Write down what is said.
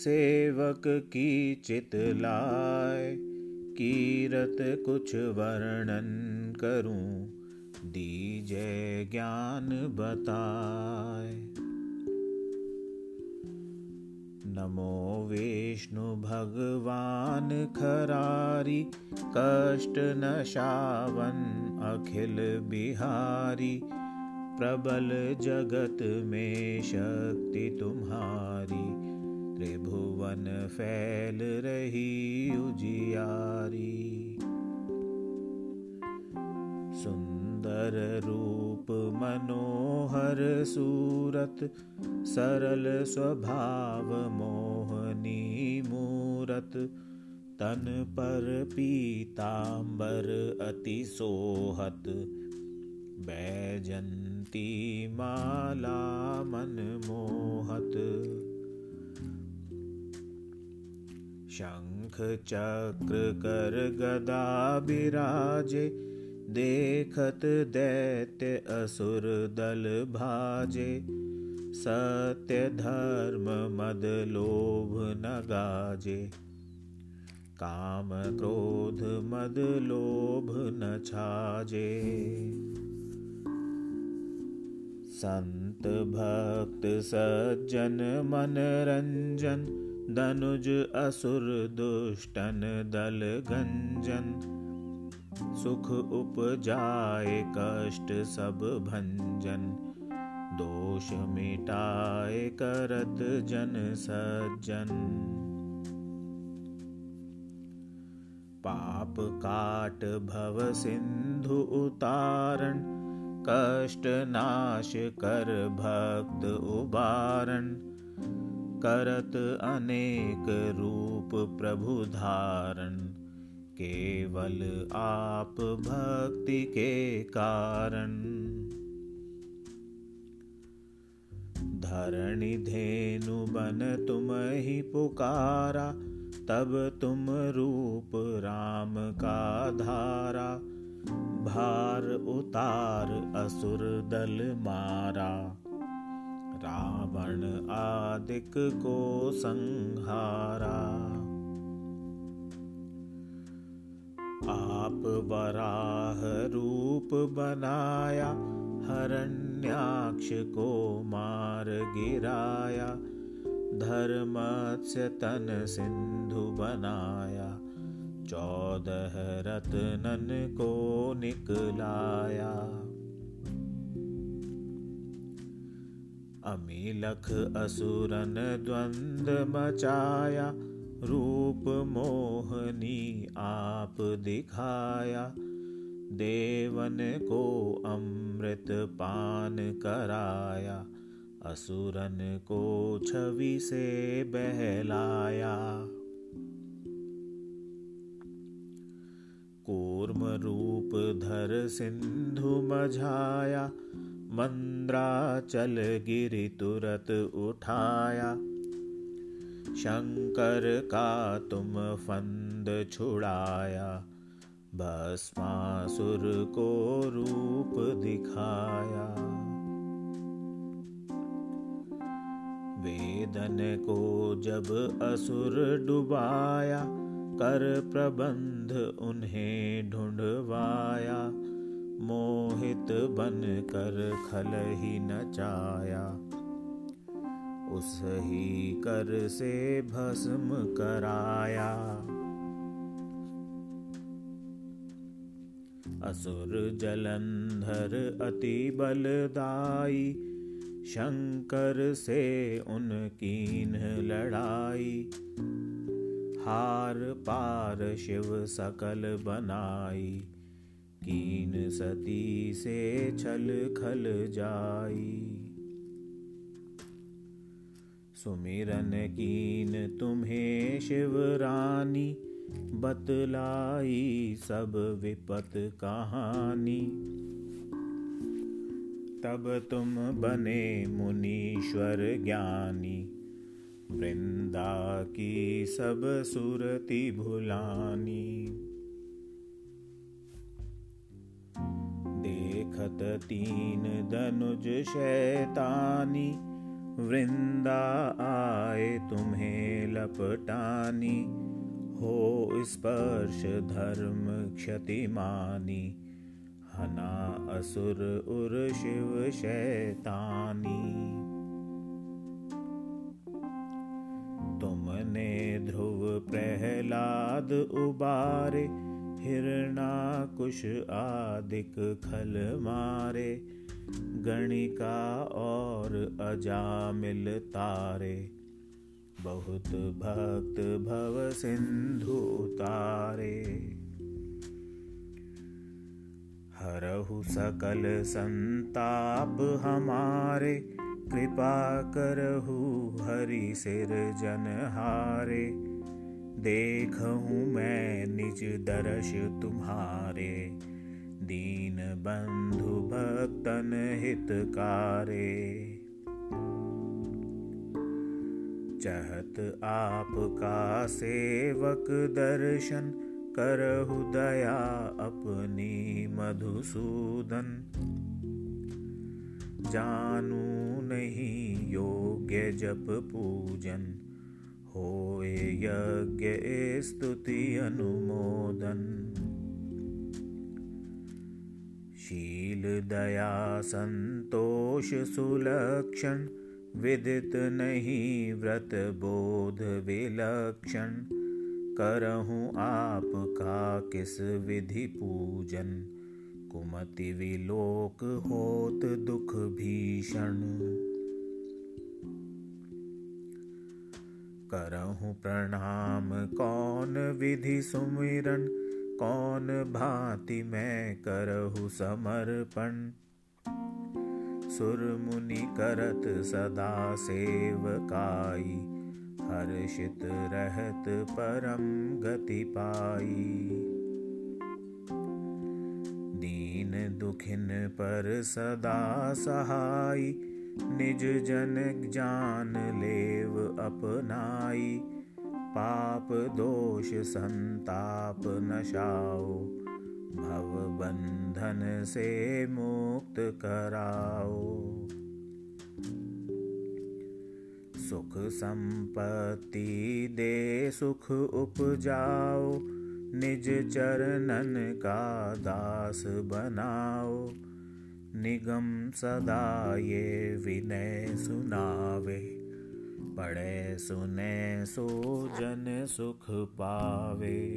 सेवक की चित लाए। कीरत कुछ वर्णन करूं, दीजे ज्ञान बताए। नमो विष्णु भगवान खरारी, कष्ट नशावन अखिल बिहारी। प्रबल जगत में शक्ति तुम्हारी, त्रिभुवन फैल रही उजियारी। सुंदर रूप मनोहर सूरत, सरल स्वभाव मोहनी मूरत। तन पर पीतांबर अति सोहत, बैजंती माला मनमोहत। शंख चक्र कर गदा बिराजे, देखत दैत्य असुर दल भाजे। सत्य धर्म मद लोभ न गाजे, काम क्रोध मद लोभ न छाजे। संत भक्त सज्जन मनरंजन, दनुज असुर दुष्टन दल गंजन। सुख उपजाए कष्ट सब भंजन, दोष मिटाए करत जन सज्जन। पाप काट भव सिंधु उतारण, कष्ट नाश कर भक्त उबारण। करत अनेक रूप प्रभु धारण, केवल आप भक्ति के कारण। धरणी धेनु बन तुम ही पुकारा, तब तुम रूप राम का धारा। भार उतार असुर दल मारा, रावण आदिक को संहारा। आप वराह रूप बनाया, हरण्याक्ष को मार गिराया। धर्मस्य तन सिंधु बनाया, 14 रत्नन को निकलाया। अमीलख असुरन द्वंद मचाया, रूप मोहनी आप दिखाया। देवन को अमृत पान कराया, असुरन को छवि से बहलाया। कूर्म रूप धर सिंधु मझाया, मंद्राचल गिरि तुरत उठाया। शंकर का तुम फंद छुड़ाया, भस्मासुर को रूप दिखाया। वेदन को जब असुर डुबाया, कर प्रबंध उन्हें ढूंढवाया। मोहित बन कर खल ही नचाया, उस ही कर से भस्म कराया। असुर जलंधर अति बलदाई, शंकर से उनकीन लड़ाई। हार पार शिव सकल बनाई, कीन सती से छल खल जाई। सुमिरन कीन तुम्हें शिवरानी, बतलाई सब विपत कहानी। तब तुम बने मुनीश्वर ज्ञानी, वृंदा की सब सुरति भुलानी। देखत तीन दनुज शैतानी, वृंदा आए तुम्हें लपटानी, हो स्पर्श धर्म क्षति मानी। हना असुर उर शिव शैतानी। तुमने ध्रुव प्रहलाद उबारे, हिरणाकुश आदिक खल मारे। गणिका और अजामिल तारे, बहुत भक्त भव सिंधु तारे। हरहु सकल संताप हमारे, कृपा करहु हरि सिर जन हारे। देखहूँ मैं निज दर्श तुम्हारे, दीन बंधु भक्तन हितकारे। चहत आपका सेवक दर्शन, करहु दया अपनी मधुसूदन। जानू नहीं योग्य जप पूजन, होए यज्ञ स्तुति अनुमोदन। शील दया संतोष सुलक्षण, विदित नहीं व्रत बोध विलक्षण। करहूँ आपका किस विधि पूजन, कुमति विलोक होत दुख भीषण। करहूँ प्रणाम कौन विधि सुमिरन, कौन भांति मैं करहु समर्पण। सुर मुनि करत सदा सेवकाई, हर्षित रहत परम गति पाई। दीन दुखिन पर सदा सहाई, निज जन जान लेव अपनाई। पाप दोष संताप नशाओ, भव बंधन से मुक्त कराओ। सुख संपत्ति दे सुख उपजाओ, निज चरणन का दास बनाओ। निगम सदा ये विनय सुनावे, पढ़े सुने सो जन सुख पावे।